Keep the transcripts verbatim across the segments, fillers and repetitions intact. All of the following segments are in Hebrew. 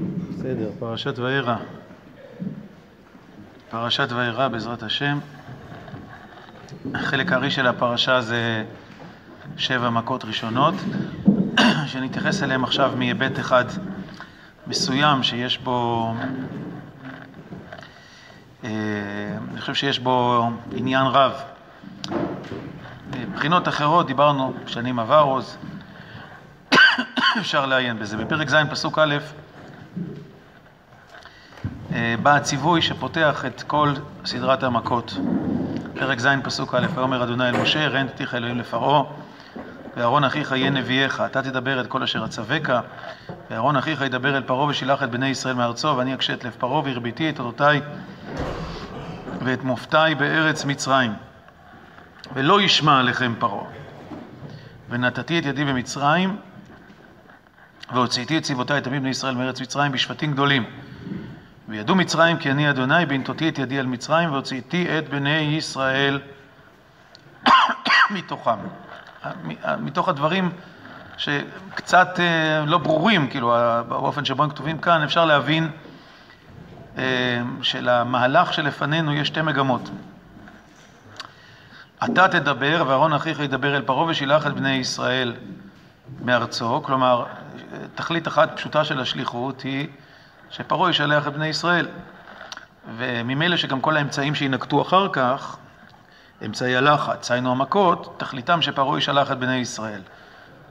בסדר, פרשת וארא. פרשת וארא בעזרת השם. החלק הארי של הפרשה זה שבע מכות ראשונות, שנתייחס אליהם עכשיו מהיבט אחד מסוים שיש בו, אני חושב שיש בו עניין רב. בחינות אחרות דיברנו שנים עברו, אפשר לעיין בזה. בפרק ז' פסוק א' בא הציווי שפותח את כל סדרת המכות. פרק ז' פסוק א', ויאמר אדוני אל משה, הרי נתתיך אלוהים לפרעה, ואהרון אחיך יהיה נביאך, אתה תדבר את כל אשר אצווקה, ואהרון אחיך ידבר אל פרעה ושילח את בני ישראל מארצו, ואני אקשה את לב פרעה והרביתי את אותותיי ואת מופתיי בארץ מצרים, ולא ישמע עליכם פרעה, ונתתי את ידי במצרים, והוציאתי את צבאותיי את עמי בני ישראל מארץ מצרים בשבטים גדולים. וידעו מצרים כי אני אדוני, בנתתי את ידי על מצרים, והוציאתי את בני ישראל מתוכם. מתוך הדברים שקצת לא ברורים, כאילו באופן שבו הם כתובים כאן, אפשר להבין שלמהלך שלפנינו יש שתי מגמות. אתה תדבר, ואהרון אחיך ידבר אל פרעה ושילח את בני ישראל מארצו, כלומר, תכלית אחת פשוטה של השליחות היא שפרעה ישלח את בני ישראל, וממילא שגם כל האמצעים שינקטו אחר כך, אמצעי הלחץ, היינו המכות, תכליתם שפרעה ישלח את בני ישראל.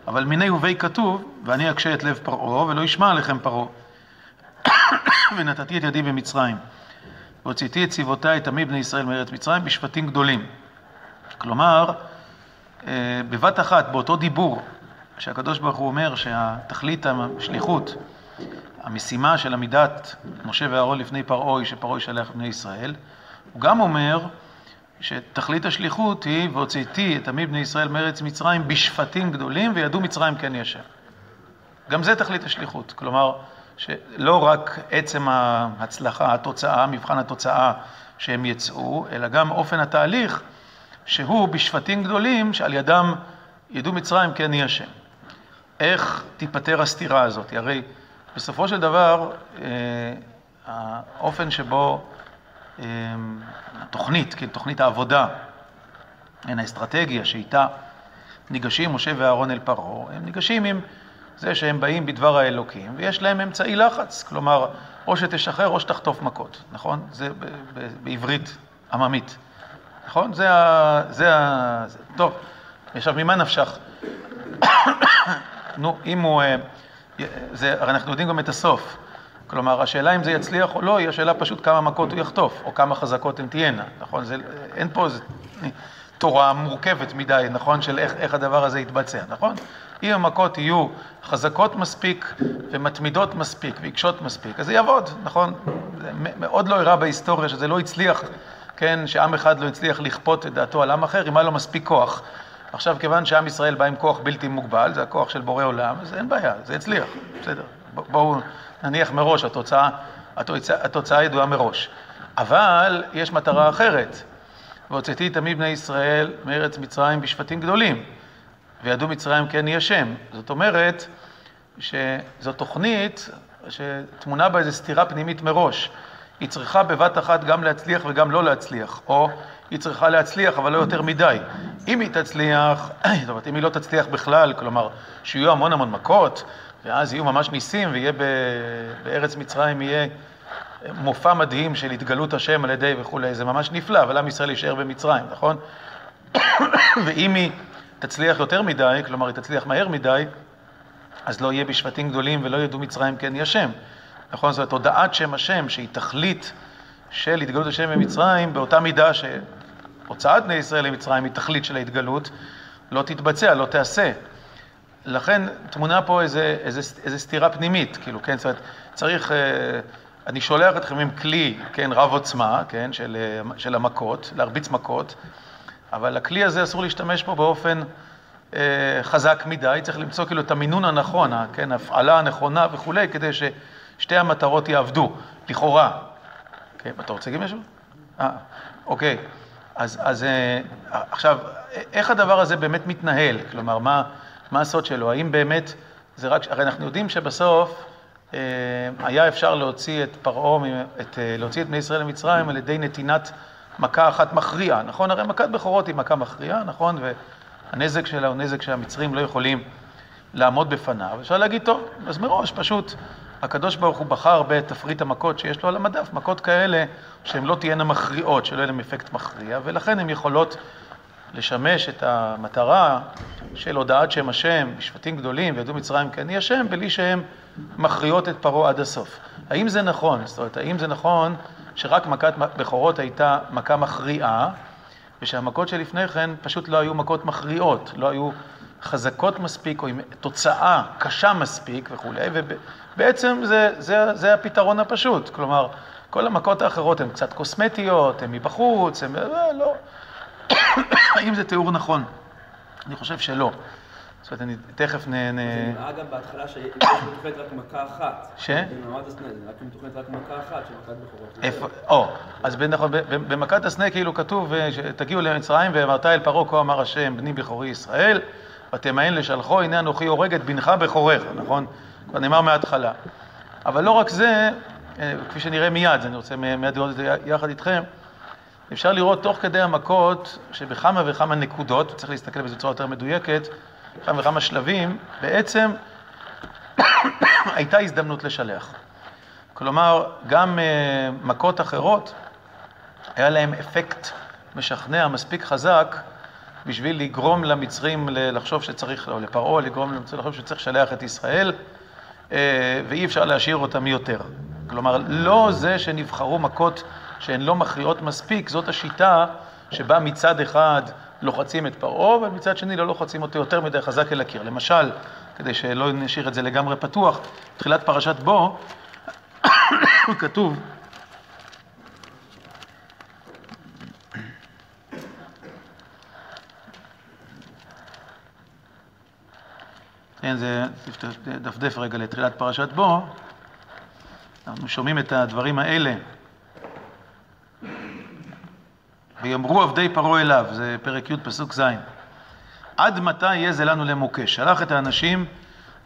אבל מיני הווי כתוב, ואני אקשה את לב פרעה ולא ישמע עליכם פרעה, ונתתי את ידי במצרים, והוציאתי את צבאותיי את עמי בני ישראל מארץ מצרים בשבטים גדולים. כלומר, בבת אחת, באותו דיבור, שהקדוש ברוך הוא אומר שהתכלית השליחות, המשימה של עמידת משה ואהרון לפני פרעה, שפרעה ישלח בני ישראל, הוא גם אומר שתכלית השליחות היא, והוציאתי את עמי בני ישראל מארץ מצרים בשפטים גדולים, וידעו מצרים כן ישם. גם זה תכלית השליחות, כלומר, שלא רק עצם ההצלחה, התוצאה, מבחן התוצאה שהם יצאו, אלא גם אופן התהליך, שהוא בשפטים גדולים, שעל ידם ידעו מצרים כן יהיה השם. איך תיפטר הסתירה הזאת? הרי בסופו של דבר, אה, האופן שבו, אה, התוכנית, כן, תוכנית העבודה, אין, האסטרטגיה שאיתה ניגשים משה ואהרון אל פרעה, הם ניגשים עם זה שהם באים בדבר האלוקים, ויש להם אמצעי לחץ, כלומר, או שתשחרר או שתחטוף מכות, נכון? זה ב- ב- בעברית עממית. נכון? זה ה... זה ה... זה... טוב, עכשיו, ממה נפשך? נו, אם הוא... זה, הרי אנחנו יודעים גם את הסוף. כלומר, השאלה אם זה יצליח או לא, היא השאלה פשוט כמה מכות הוא יחטוף, או כמה חזקות הן תהיינה, נכון? זה, אין פה איזו תורה מורכבת מדי, נכון? של איך, איך הדבר הזה יתבצע, נכון? אם המכות יהיו חזקות מספיק, ומתמידות מספיק, ועיקשות מספיק, אז זה יעבוד, נכון? זה מאוד לא הרע בהיסטוריה שזה לא הצליח... כן, שעם אחד לא הצליח לכפות את דעתו על עם אחר, אם היה לו מספיק כוח. עכשיו, כיוון שעם ישראל בא עם כוח בלתי מוגבל, זה הכוח של בורא עולם, אז אין בעיה, זה הצליח, בסדר. בואו נניח מראש, התוצאה, התוצאה, התוצאה ידועה מראש. אבל יש מטרה אחרת. והוצאתי את עמי בני ישראל מארץ מצרים בשבטים גדולים, וידעו מצרים כן יהיה השם. זאת אומרת, שזו תוכנית שתמונה בה איזו סתירה פנימית מראש. היא צריכה בבת אחת גם להצליח וגם לא להצליח, או היא צריכה להצליח אבל לא יותר מדי. אם היא תצליח, זאת אומרת, אם היא לא תצליח בכלל, כלומר, שיהיו המון המון מכות, ואז יהיו ממש ניסים, ויהיה ב... בארץ מצרים יהיה מופע מדהים של התגלות השם על ידי וכולי, זה ממש נפלא, אבל עם ישראל יישאר במצרים, נכון? ואם היא תצליח יותר מדי, כלומר, היא תצליח מהר מדי, אז לא יהיה בשבטים גדולים ולא ידעו מצרים כן יהיה השם. נכון, זאת הודעת שם השם, שהיא תכלית של התגלות השם במצרים, באותה מידה שהוצאת בני ישראל למצרים היא תכלית של ההתגלות, לא תתבצע, לא תעשה. לכן תמונה פה איזה, איזה, איזה סתירה פנימית, כאילו, כן, זאת אומרת, צריך, אני שולח אתכם עם כלי, כן, רב עוצמה, כן, של, של המכות, להרביץ מכות, אבל הכלי הזה אסור להשתמש פה באופן אה, חזק מדי, צריך למצוא כאילו את המינון הנכון, כן, הפעלה הנכונה וכולי, כדי ש... שתי המטרות יעבדו, לכאורה. אוקיי, אתה רוצה להגיד משהו? אה, אוקיי. אז, אז, עכשיו, איך הדבר הזה באמת מתנהל? כלומר, מה, מה הסוד שלו? האם באמת, זה רק, הרי אנחנו יודעים שבסוף, היה אפשר להוציא את פרעה, להוציא את בני ישראל למצרים על ידי נתינת מכה אחת מכריעה, נכון? הרי מכת בכורות היא מכה מכריעה, נכון? והנזק שלה הוא נזק שהמצרים לא יכולים לעמוד בפניו. אפשר להגיד, טוב, אז מראש פשוט הקדוש ברוך הוא בחר בתפריט המכות שיש לו על המדף, מכות כאלה שהן לא תהיינה מכריעות, שלא יהיה להם אפקט מכריע, ולכן הן יכולות לשמש את המטרה של הודעת שם השם, בשבטים גדולים, וידעו מצרים כי אני השם, בלי שהם מכריעות את פרעה עד הסוף. האם זה נכון? זאת אומרת, האם זה נכון שרק מכת בכורות הייתה מכה מכריעה, ושהמכות שלפני כן פשוט לא היו מכות מכריעות, לא היו חזקות מספיק, או עם תוצאה קשה מספיק וכו', ובעצם זה, זה, זה הפתרון הפשוט. כלומר, כל המכות האחרות הן קצת קוסמטיות, הן מבחוץ, הן... לא... האם זה תיאור נכון? אני חושב שלא. זאת אומרת, אני תכף נ... זה נראה גם בהתחלה שהיא מתוכנת רק מכה אחת. ש? זה מתוכנת רק מכה אחת של מכת בכורות. איפה? או, אז נכון, במכת הסנה כאילו כתוב, תגיעו למצרים ואמרת אל פרעה, כה אמר השם, בני בכורי ישראל, ותמיין לשלחו, הנה אנוכי הורג את בנך בכורך, נכון? כבר נאמר מההתחלה. אבל לא רק זה, כפי שנראה מיד, אני רוצה מהדיון הזה יחד איתכם, אפשר לראות תוך כדי המכות שבכמה וכמה נקודות, צריך להסתכל בזה בצורה יותר מדויקת, כמה וכמה שלבים, בעצם הייתה הזדמנות לשלח. כלומר, גם uh, מכות אחרות, היה להם אפקט משכנע מספיק חזק, בשביל לגרום למצרים לחשוב שצריך, או לפרעה, לגרום למצרים לחשוב שצריך לשלח את ישראל, uh, ואי אפשר להשאיר אותם יותר. כלומר, לא זה שנבחרו מכות שהן לא מכריעות מספיק, זאת השיטה שבה מצד אחד לוחצים את פרעה, אבל מצד שני לא לוחצים אותו יותר מדי חזק אל הקיר. למשל, כדי שלא נשאיר את זה לגמרי פתוח, תחילת פרשת בו, כתוב, כן, זה דפדף רגע לתחילת פרשת בו, אנחנו שומעים את הדברים האלה, ויאמרו עבדי פרעה אליו, זה פרק י' פסוק ז', עד מתי יהיה זה לנו למוקש? שלח את האנשים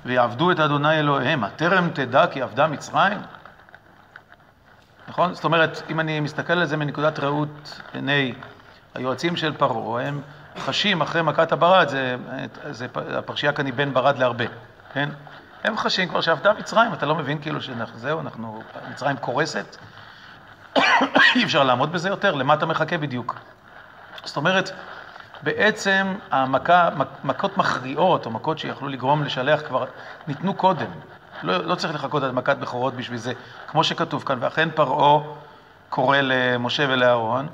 ויעבדו את אדוני אלוהיהם, הטרם תדע כי עבדה מצרים? נכון? זאת אומרת, אם אני מסתכל על זה מנקודת ראות עיני היועצים של פרעה, הם חשים אחרי מכת הברד, זה, זה, הפרשייה כאן היא בין ברד להרבה, כן? הם חשים כבר שעבדה מצרים, אתה לא מבין כאילו שזהו, אנחנו, מצרים קורסת, אי אפשר לעמוד בזה יותר, למה אתה מחכה בדיוק? זאת אומרת, בעצם המכה, מכות מכריעות, או מכות שיכלו לגרום לשלח כבר, ניתנו קודם. לא, לא צריך לחכות עד מכת בכורות בשביל זה, כמו שכתוב כאן, ואכן פרעה קורא למשה ולאהרון,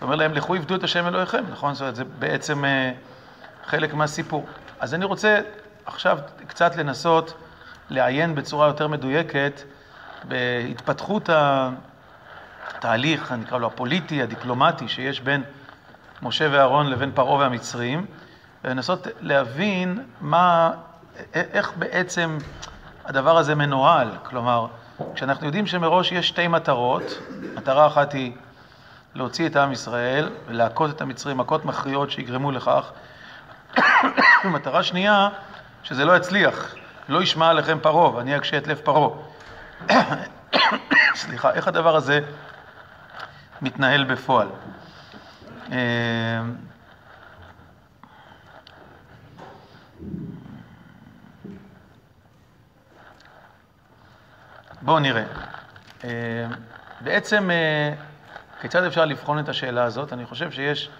ואומר להם, לכו עבדו את השם אלוהיכם, נכון? זאת אומרת, זה בעצם חלק מהסיפור. אז אני רוצה עכשיו קצת לנסות לעיין בצורה יותר מדויקת, בהתפתחות ה... תהליך, נקרא לו הפוליטי, הדיפלומטי, שיש בין משה ואהרון לבין פרעה והמצרים, ולנסות להבין מה, איך בעצם הדבר הזה מנוהל. כלומר, כשאנחנו יודעים שמראש יש שתי מטרות, מטרה אחת היא להוציא את עם ישראל, ולהכות את המצרים, מכות מכריעות שיגרמו לכך. מטרה שנייה, שזה לא יצליח, לא ישמע עליכם פרעה, ואני אקשה את לב פרעה. סליחה, איך הדבר הזה מתנהל בפועל. בואו נראה. בעצם, כיצד אפשר לבחון את השאלה הזאת? אני חושב שיש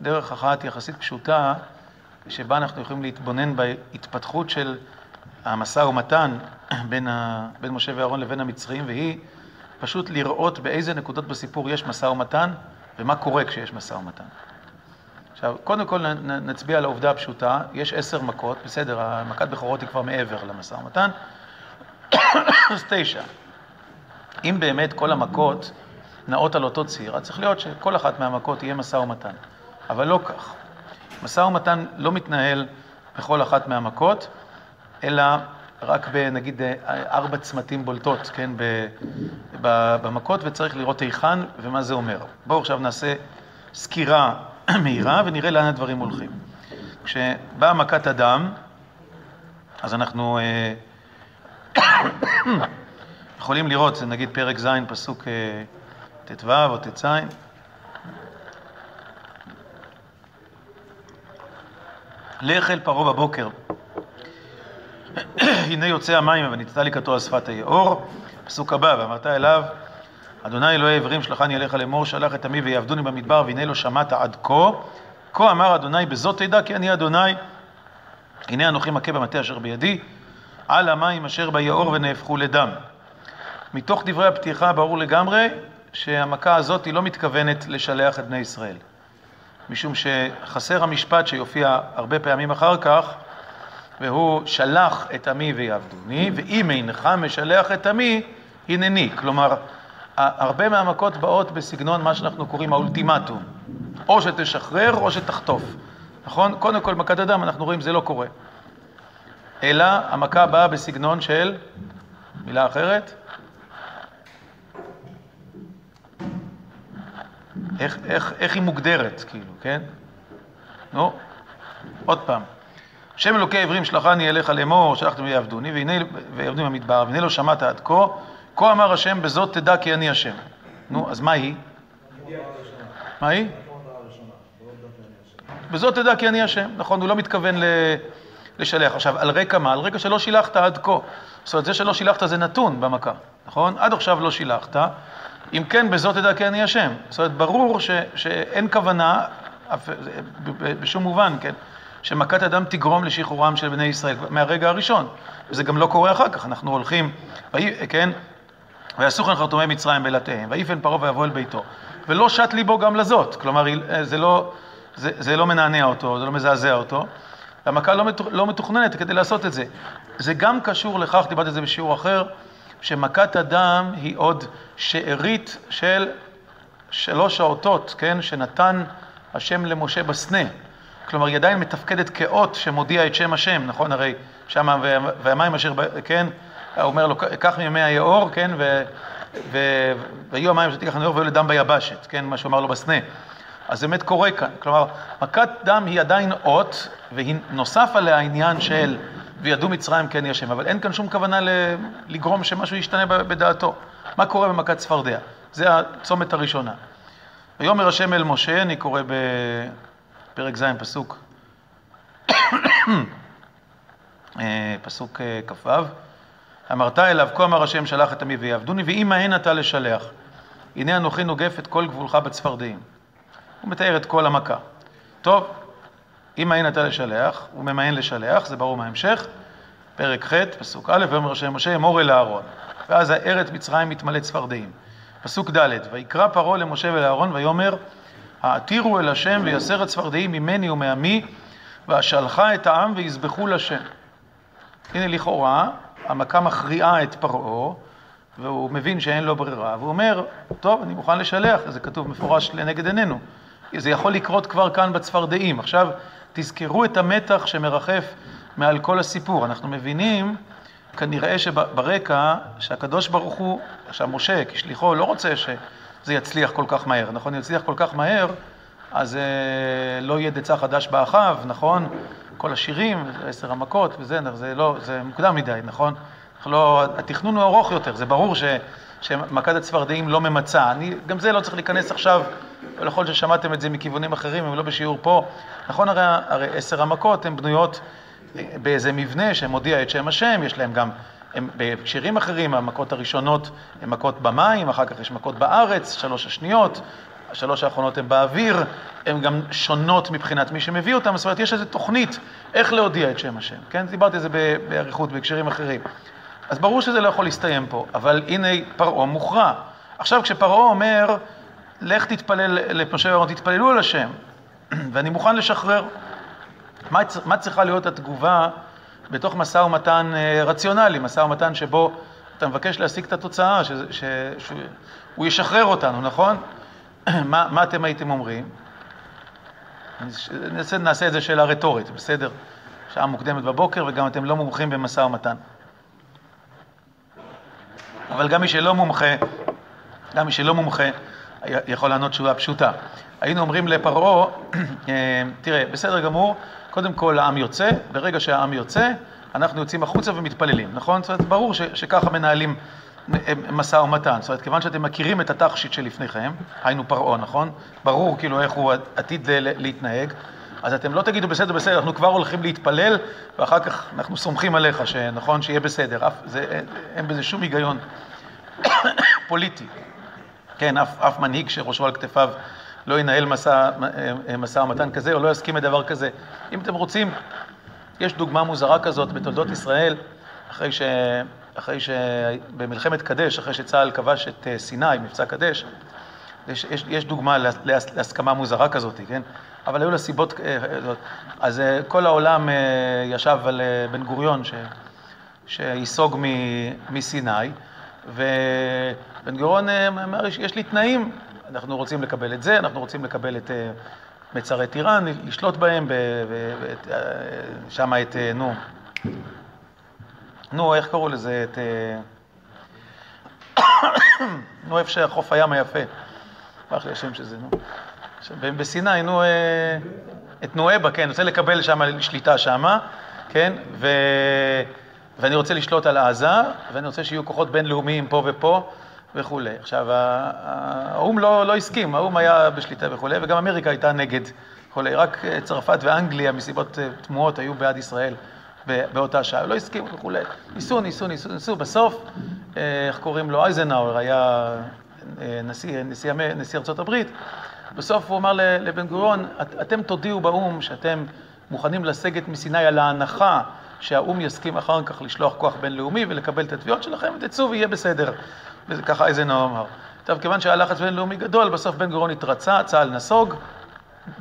דרך אחת יחסית פשוטה, שבה אנחנו יכולים להתבונן בהתפתחות של המשא ומתן בין, ה... בין משה ואהרון לבין המצרים, והיא פשוט לראות באיזה נקודות בסיפור יש משא ומתן, ומה קורה כשיש משא ומתן. עכשיו, קודם כל נצביע על העובדה הפשוטה, יש עשר מכות, בסדר, המכת בכורות היא כבר מעבר למשא ומתן. אז תשע. אם באמת כל המכות נעות על אותו ציר, אז צריך להיות שכל אחת מהמכות תהיה משא ומתן. אבל לא כך. משא ומתן לא מתנהל בכל אחת מהמכות, אלא רק בנגיד ארבע צמתים בולטות, כן, במכות, וצריך לראות היכן ומה זה אומר. בואו עכשיו נעשה סקירה מהירה ונראה לאן הדברים הולכים. כשבאה מכת הדם, אז אנחנו יכולים לראות, זה נגיד פרק ז' פסוק ט"ו או ט"ז. לך אל פרעה בבוקר, הנה יוצא המים ונצתה לקטו על שפת היאור. פסוק הבא, ואמרת אליו, אדוני אלוהי העברים שלחני אליך לאמור, שלח את עמי ויעבדוני במדבר, והנה לא שמעת עד כה. כה אמר אדוני, בזאת תדע כי אני אדוני, הנה אנוכי מכה במטה אשר בידי, על המים אשר ביאור ונהפכו לדם. מתוך דברי הפתיחה ברור לגמרי שהמכה הזאת היא לא מתכוונת לשלח את בני ישראל, משום שחסר המשפט שיופיע הרבה פעמים אחר כך, והוא שלח את עמי ויעבדוני, ואם אינך משלח את עמי, הנני. כלומר, הרבה מהמכות באות בסגנון מה שאנחנו קוראים האולטימטום. או שתשחרר או שתחטוף. נכון? קודם כל מכת אדם, אנחנו רואים זה לא קורה. אלא המכה באה בסגנון של, מילה אחרת, איך, איך, איך היא מוגדרת, כאילו, כן? נו, עוד פעם. שם אלוקי העברים שלחני אליך לאמור, שלחתם ויעבדוני, והנה ויעבדוני במדבר, והנה לא שמעת עד כה, כה אמר השם, בזאת תדע כי אני השם. נו, אז מה היא? מה היא? בזאת תדע כי אני השם, נכון, הוא לא מתכוון לשלח. עכשיו, על רקע מה? על רקע שלא שילחת עד כה. זאת אומרת, זה שלא שילחת זה נתון במכה, נכון? עד עכשיו לא שילחת, אם כן, בזאת תדע כי אני השם. זאת אומרת, ברור שאין כוונה, בשום מובן, כן? שמכת אדם תגרום לשחרורם של בני ישראל מהרגע הראשון. וזה גם לא קורה אחר כך. אנחנו הולכים, כן, ויסוכן חרטומי מצרים בלעתיהם, ויפן פרעה ויבוא אל ביתו. ולא שט ליבו גם לזאת. כלומר, זה לא, זה, זה לא מנענע אותו, זה לא מזעזע אותו. המכה לא, לא מתוכננת כדי לעשות את זה. זה גם קשור לכך, דיברת את זה בשיעור אחר, שמכת אדם היא עוד שארית של שלוש האותות, כן, שנתן השם למשה בסנה. כלומר, היא עדיין מתפקדת כאות שמודיע את שם השם, נכון? הרי שם והמים אשר, כן, הוא אומר לו, קח מימי היאור, כן, ויהיו המים שתיקח היאור והיו לדם ביבשת, כן, מה שאומר לו בסנה. אז באמת קורה כאן, כלומר, מכת דם היא עדיין אות, ונוסף עליה העניין של וידעו מצרים כן יהיה שם, אבל אין כאן שום כוונה לגרום שמשהו ישתנה בדעתו. מה קורה במכת צפרדע? זה הצומת הראשונה. ויאמר השם אל משה, אני קורא ב... פרק ז' פסוק פסוק כ"ו, אמרת אליו, כה אמר השם שלח את עמי ויעבדוני, ואם אין אתה לשלח, הנה אנוכי נוגף את כל גבולך בצפרדעים. הוא מתאר את כל המכה. טוב, אם אין אתה לשלח, הוא ממאן לשלח, זה ברור מההמשך. פרק ח' פסוק א', ואומר השם משה אמור אל אהרון, ואז ארץ מצרים מתמלא צפרדעים. פסוק ד', ויקרא פרעה למשה ולאהרון ויאמר, העתירו אל השם ויסר הצפרדעים ממני ומעמי, והשלחה את העם ויזבחו לשם. הנה לכאורה, המכה מכריעה את פרעה, והוא מבין שאין לו ברירה, והוא אומר, טוב, אני מוכן לשלח, זה כתוב מפורש לנגד עינינו. זה יכול לקרות כבר כאן בצפרדעים. עכשיו, תזכרו את המתח שמרחף מעל כל הסיפור. אנחנו מבינים, כנראה שברקע, שהקדוש ברוך הוא, שהמשה, כשליחו, לא רוצה ש... זה יצליח כל כך מהר, נכון? יצליח כל כך מהר, אז אה, לא יהיה דצה חדש באחיו, נכון? כל השירים, עשר המכות וזה, זה לא, זה מוקדם מדי, נכון? לא, התכנון הוא ארוך יותר, זה ברור ש, שמכת הצפרדעים לא ממצה. אני, גם זה לא צריך להיכנס עכשיו, ולכל ששמעתם את זה מכיוונים אחרים, הם לא בשיעור פה. נכון, הרי, הרי עשר המכות הן בנויות באיזה מבנה שמודיע את שם השם, יש להם גם... הם בשירים אחרים, המכות הראשונות הן מכות במים, אחר כך יש מכות בארץ, שלוש השניות, השלוש האחרונות הן באוויר, הן גם שונות מבחינת מי שמביא אותם, זאת אומרת, יש איזו תוכנית איך להודיע את שם השם, כן? דיברתי על זה בעריכות, בהקשרים אחרים. אז ברור שזה לא יכול להסתיים פה, אבל הנה פרעה מוכרע. עכשיו כשפרעה אומר, לך תתפלל למשה ואהרון, תתפללו על השם, ואני מוכן לשחרר. מה, מה צריכה להיות התגובה בתוך משא ומתן רציונלי, משא ומתן שבו אתה מבקש להשיג את התוצאה, שהוא ישחרר אותנו, נכון? מה, מה אתם הייתם אומרים? נעשה, נעשה את זה שאלה רטורית, בסדר? שעה מוקדמת בבוקר וגם אתם לא מומחים במשא ומתן. אבל גם מי שלא מומחה, גם מי שלא מומחה, יכול לענות תשובה פשוטה. היינו אומרים לפרעה, תראה, בסדר גמור, קודם כל העם יוצא, ברגע שהעם יוצא, אנחנו יוצאים החוצה ומתפללים, נכון? זאת אומרת, ברור ש- שככה מנהלים משא ומתן. זאת אומרת, כיוון שאתם מכירים את התכשיט שלפניכם, היינו פרעה, נכון? ברור כאילו איך הוא עתיד להתנהג, אז אתם לא תגידו בסדר, בסדר, אנחנו כבר הולכים להתפלל, ואחר כך אנחנו סומכים עליך, שנכון, שיהיה בסדר. אף, זה, אין בזה שום היגיון פוליטי. כן, אף, אף מנהיג שראשו על כתפיו לא ינהל מסע, מסע ומתן כזה, או לא יסכים לדבר כזה. אם אתם רוצים, יש דוגמה מוזרה כזאת בתולדות ישראל, אחרי ש... אחרי שבמלחמת קדש, אחרי שצהל כבש את סיני, מבצע קדש, יש, יש, יש דוגמה להס, להסכמה מוזרה כזאת, כן? אבל היו לה סיבות, אז כל העולם ישב על בן גוריון ש, שיסוג מ, מסיני, ובן גוריון אומר, יש לי תנאים, אנחנו רוצים לקבל את זה, אנחנו רוצים לקבל את מצרי טיראן, לשלוט בהם, ב, ב, ב, שם את, נו, נו, איך קראו לזה? את... נו, איפה שהחוף הים היפה. איך לי השם שזה, נו. בסיני, נו, את נואבה, כן, רוצה לקבל שם, שליטה שם, כן? ו... ואני רוצה לשלוט על עזה, ואני רוצה שיהיו כוחות בינלאומיים פה ופה, וכו'. עכשיו, האום לא, לא הסכים, האום היה בשליטה וכו', וגם אמריקה הייתה נגד וכו'. רק צרפת ואנגליה, מסיבות תמוהות, היו בעד ישראל. באותה שעה, לא הסכימו וכו'. ניסו, ניסו, ניסו, ניסו. בסוף, איך קוראים לו, אייזנהאואר, היה נשיא, נשיא, נשיא ארצות הברית. בסוף הוא אמר לבן גוריון, את, אתם תודיעו באום שאתם מוכנים לסגת מסיני על ההנחה שהאום יסכים אחר כך לשלוח כוח בינלאומי ולקבל את התביעות שלכם, ותצאו ויהיה בסדר. וככה אייזנהאואר אמר. טוב, כיוון שהיה לחץ בינלאומי גדול, בסוף בן גוריון התרצה, צה"ל נסוג,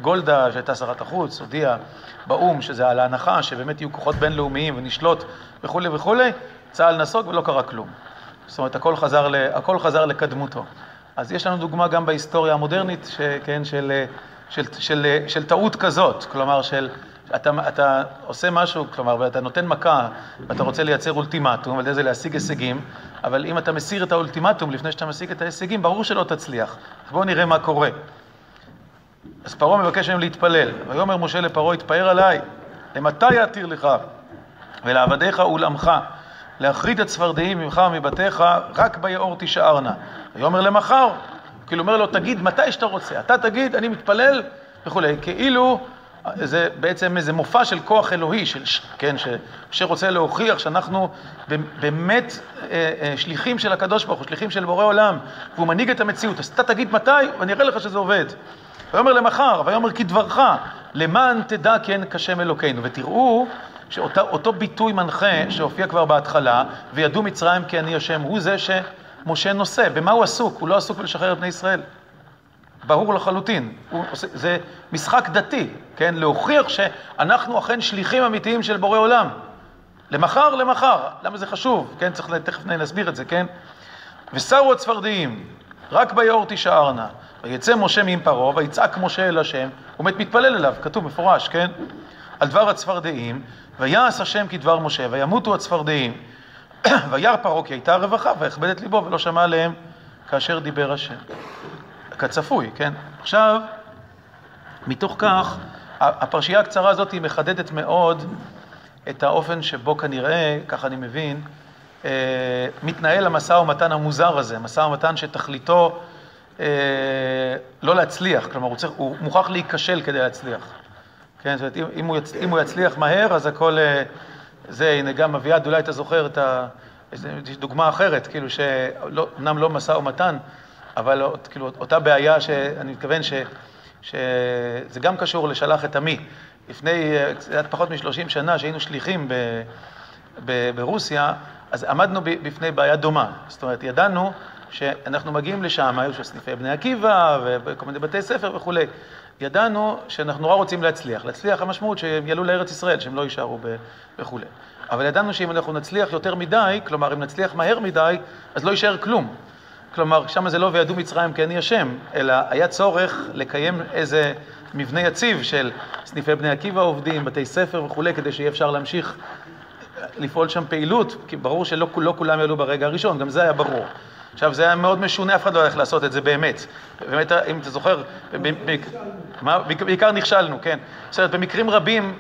גולדה, שהייתה שרת החוץ, הודיעה באום שזה על ההנחה, שבאמת יהיו כוחות בינלאומיים ונשלוט וכו' וכו', צה"ל נסוג ולא קרה כלום. זאת אומרת, הכל חזר, ל... הכל חזר לקדמותו. אז יש לנו דוגמה גם בהיסטוריה המודרנית, ש... כן, של... של... של... של... של טעות כזאת, כלומר, של... אתה, אתה עושה משהו, כלומר, אתה נותן מכה, ואתה רוצה לייצר אולטימטום, ועל ידי זה להשיג הישגים, אבל אם אתה מסיר את האולטימטום לפני שאתה משיג את ההישגים, ברור שלא תצליח. בואו נראה מה קורה. אז פרעה מבקש מהם להתפלל, ויאמר משה לפרעה, התפאר עליי, למתי אתיר לך ולעבדיך ולעמך, להחריד את צפרדעים ממך ומבתיך, רק ביאור תישארנה. ויאמר למחר, כאילו אומר לו, תגיד מתי שאתה רוצה, אתה תגיד, אני מתפלל וכו'. כאילו זה בעצם איזה מופע של כוח אלוהי, של, כן, ש, שרוצה להוכיח שאנחנו באמת אה, אה, שליחים של הקדוש ברוך הוא, שליחים של בורא עולם, והוא מנהיג את המציאות, אז אתה תגיד מתי, ואני אראה לך שזה עובד. ויאמר למחר, ויאמר כדברך, למען תדע כן כשם אלוקינו. ותראו שאותו ביטוי מנחה שהופיע כבר בהתחלה, וידעו מצרים כי אני השם, הוא זה שמשה נושא. במה הוא עסוק? הוא לא עסוק בלשחרר את בני ישראל. ברור לחלוטין. הוא עושה, זה משחק דתי, כן? להוכיח שאנחנו אכן שליחים אמיתיים של בורא עולם. למחר, למחר. למה זה חשוב? כן? צריך תכף נסביר את זה, כן? וסרו הצפרדעים, רק ביאור תישארנה. ויצא משה עם פרעה, ויצעק משה אל השם, הוא מת מתפלל אליו, כתוב מפורש, כן? על דבר הצפרדעים, ויעש השם כדבר משה, וימותו הצפרדעים, וירא פרעה כי הייתה הרווחה, ויכבד את ליבו, ולא שמע עליהם כאשר דיבר השם. כצפוי, כן? עכשיו, מתוך כך, הפרשייה הקצרה הזאת היא מחדדת מאוד את האופן שבו כנראה, כך אני מבין, מתנהל המשא ומתן המוזר הזה, משא ומתן שתכליתו לא להצליח, כלומר הוא, צריך, הוא מוכרח להיכשל כדי להצליח. כן, זאת אומרת, אם, אם, הוא יצ, אם הוא יצליח מהר, אז הכל, זה, הנה גם אביעד, אולי אתה זוכר את ה... יש דוגמה אחרת, כאילו שאומנם לא משא ומתן, אבל כאילו, אותה בעיה שאני מתכוון ש, שזה גם קשור לשלח את עמי. לפני עד פחות מ-שלושים שנה שהיינו שליחים ב, ב, ברוסיה, אז עמדנו בפני בעיה דומה, זאת אומרת, ידענו שאנחנו מגיעים לשם, היו שסניפי בני עקיבא וכל מיני בתי ספר וכו'. ידענו שאנחנו נורא רוצים להצליח. להצליח המשמעות שהם יעלו לארץ ישראל, שהם לא יישארו וכו'. אבל ידענו שאם אנחנו נצליח יותר מדי, כלומר, אם נצליח מהר מדי, אז לא יישאר כלום. כלומר, שם זה לא וידעו מצרים כי אני השם, אלא היה צורך לקיים איזה מבנה יציב של סניפי בני עקיבא עובדים, בתי ספר וכו', כדי שיהיה אפשר להמשיך לפעול שם פעילות, כי ברור שלא לא כולם יעלו ברגע הראשון, גם זה היה ברור. עכשיו, זה היה מאוד משונה, אף אחד לא הולך לעשות את זה באמת. באמת, אם אתה זוכר, בעיקר נכשלנו, כן. זאת אומרת, במקרים רבים,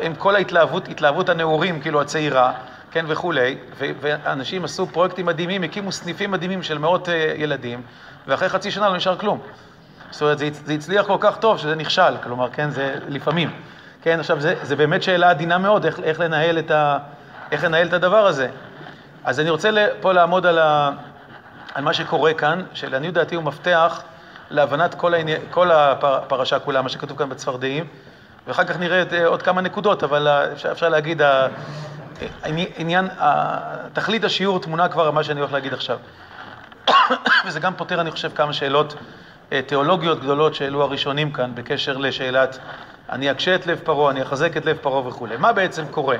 עם כל ההתלהבות, התלהבות הנאורים, כאילו הצעירה, כן וכולי, ואנשים עשו פרויקטים מדהימים, הקימו סניפים מדהימים של מאות ילדים, ואחרי חצי שנה לא נשאר כלום. זאת אומרת, זה הצליח כל כך טוב שזה נכשל, כלומר, כן, זה לפעמים. כן, עכשיו, זה, זה באמת שאלה עדינה מאוד, איך, איך לנהל את ה, איך לנהל את הדבר הזה. אז אני רוצה פה לעמוד על ה, על מה שקורה כאן, שלעניות דעתי הוא מפתח להבנת כל העני, כל הפרשה כולה, מה שכתוב כאן בצפרדעים, ואחר כך נראה עוד כמה נקודות, אבל אפשר להגיד, העניין, תכלית השיעור תמונה כבר מה שאני הולך להגיד עכשיו. וזה גם פותר, אני חושב, כמה שאלות תיאולוגיות גדולות שאלו הראשונים כאן, בקשר לשאלת, אני אקשה את לב פרעה, אני אחזק את לב פרעה וכו'. מה בעצם קורה?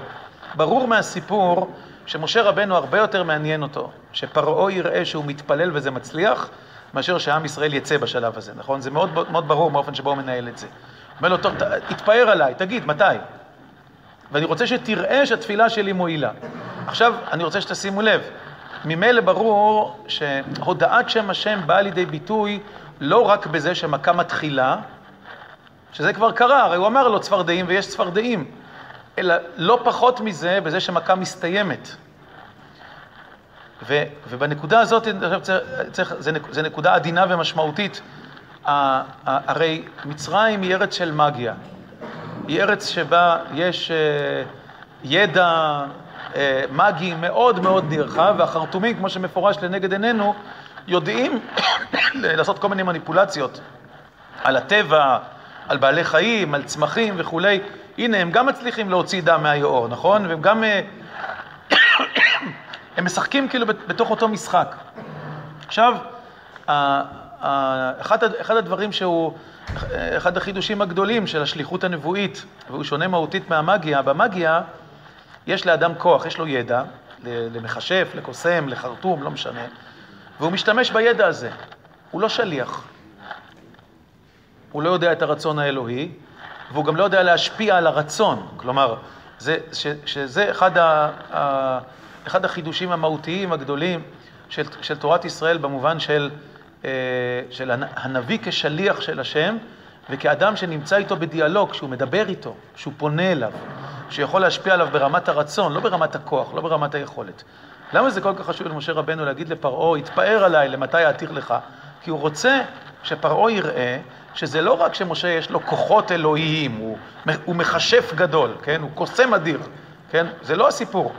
ברור מהסיפור שמשה רבנו הרבה יותר מעניין אותו, שפרעה יראה שהוא מתפלל וזה מצליח, מאשר שהעם ישראל יצא בשלב הזה, נכון? זה מאוד, מאוד ברור מאופן שבו הוא מנהל את זה. אומר לו, תתפאר עליי, תגיד, מתי? ואני רוצה שתראה שהתפילה שלי מועילה. עכשיו, אני רוצה שתשימו לב, ממילא ברור שהודעת שם השם באה לידי ביטוי לא רק בזה שמכה מתחילה, שזה כבר קרה, הרי הוא אמר לו צפרדעים ויש צפרדעים, אלא לא פחות מזה בזה שמכה מסתיימת. ו, ובנקודה הזאת, צריך, זה, נק, זה נקודה עדינה ומשמעותית, הרי מצרים היא ארץ של מגיה, היא ארץ שבה יש ידע מגי מאוד מאוד נרחב, והחרטומים, כמו שמפורש לנגד עינינו, יודעים לעשות כל מיני מניפולציות על הטבע, על בעלי חיים, על צמחים וכו'. הנה, הם גם מצליחים להוציא דם מהיאור, נכון? והם גם הם משחקים כאילו בתוך אותו משחק. עכשיו, אחד, אחד הדברים שהוא, אחד החידושים הגדולים של השליחות הנבואית, והוא שונה מהותית מהמגיה, במגיה יש לאדם כוח, יש לו ידע, למחשף, לקוסם, לחרטום, לא משנה, והוא משתמש בידע הזה, הוא לא שליח, הוא לא יודע את הרצון האלוהי, והוא גם לא יודע להשפיע על הרצון, כלומר, זה, ש, שזה אחד, ה, ה, אחד החידושים המהותיים הגדולים של, של תורת ישראל במובן של של הנביא כשליח של השם, וכאדם שנמצא איתו בדיאלוג, שהוא מדבר איתו, שהוא פונה אליו, שיכול להשפיע עליו ברמת הרצון, לא ברמת הכוח, לא ברמת היכולת. למה זה כל כך חשוב למשה רבנו להגיד לפרעה, התפאר עליי, למתי יעתיר לך? כי הוא רוצה שפרעה יראה שזה לא רק שמשה יש לו כוחות אלוהיים, הוא, הוא מחשף גדול, כן? הוא קוסם אדיר, כן? זה לא הסיפור,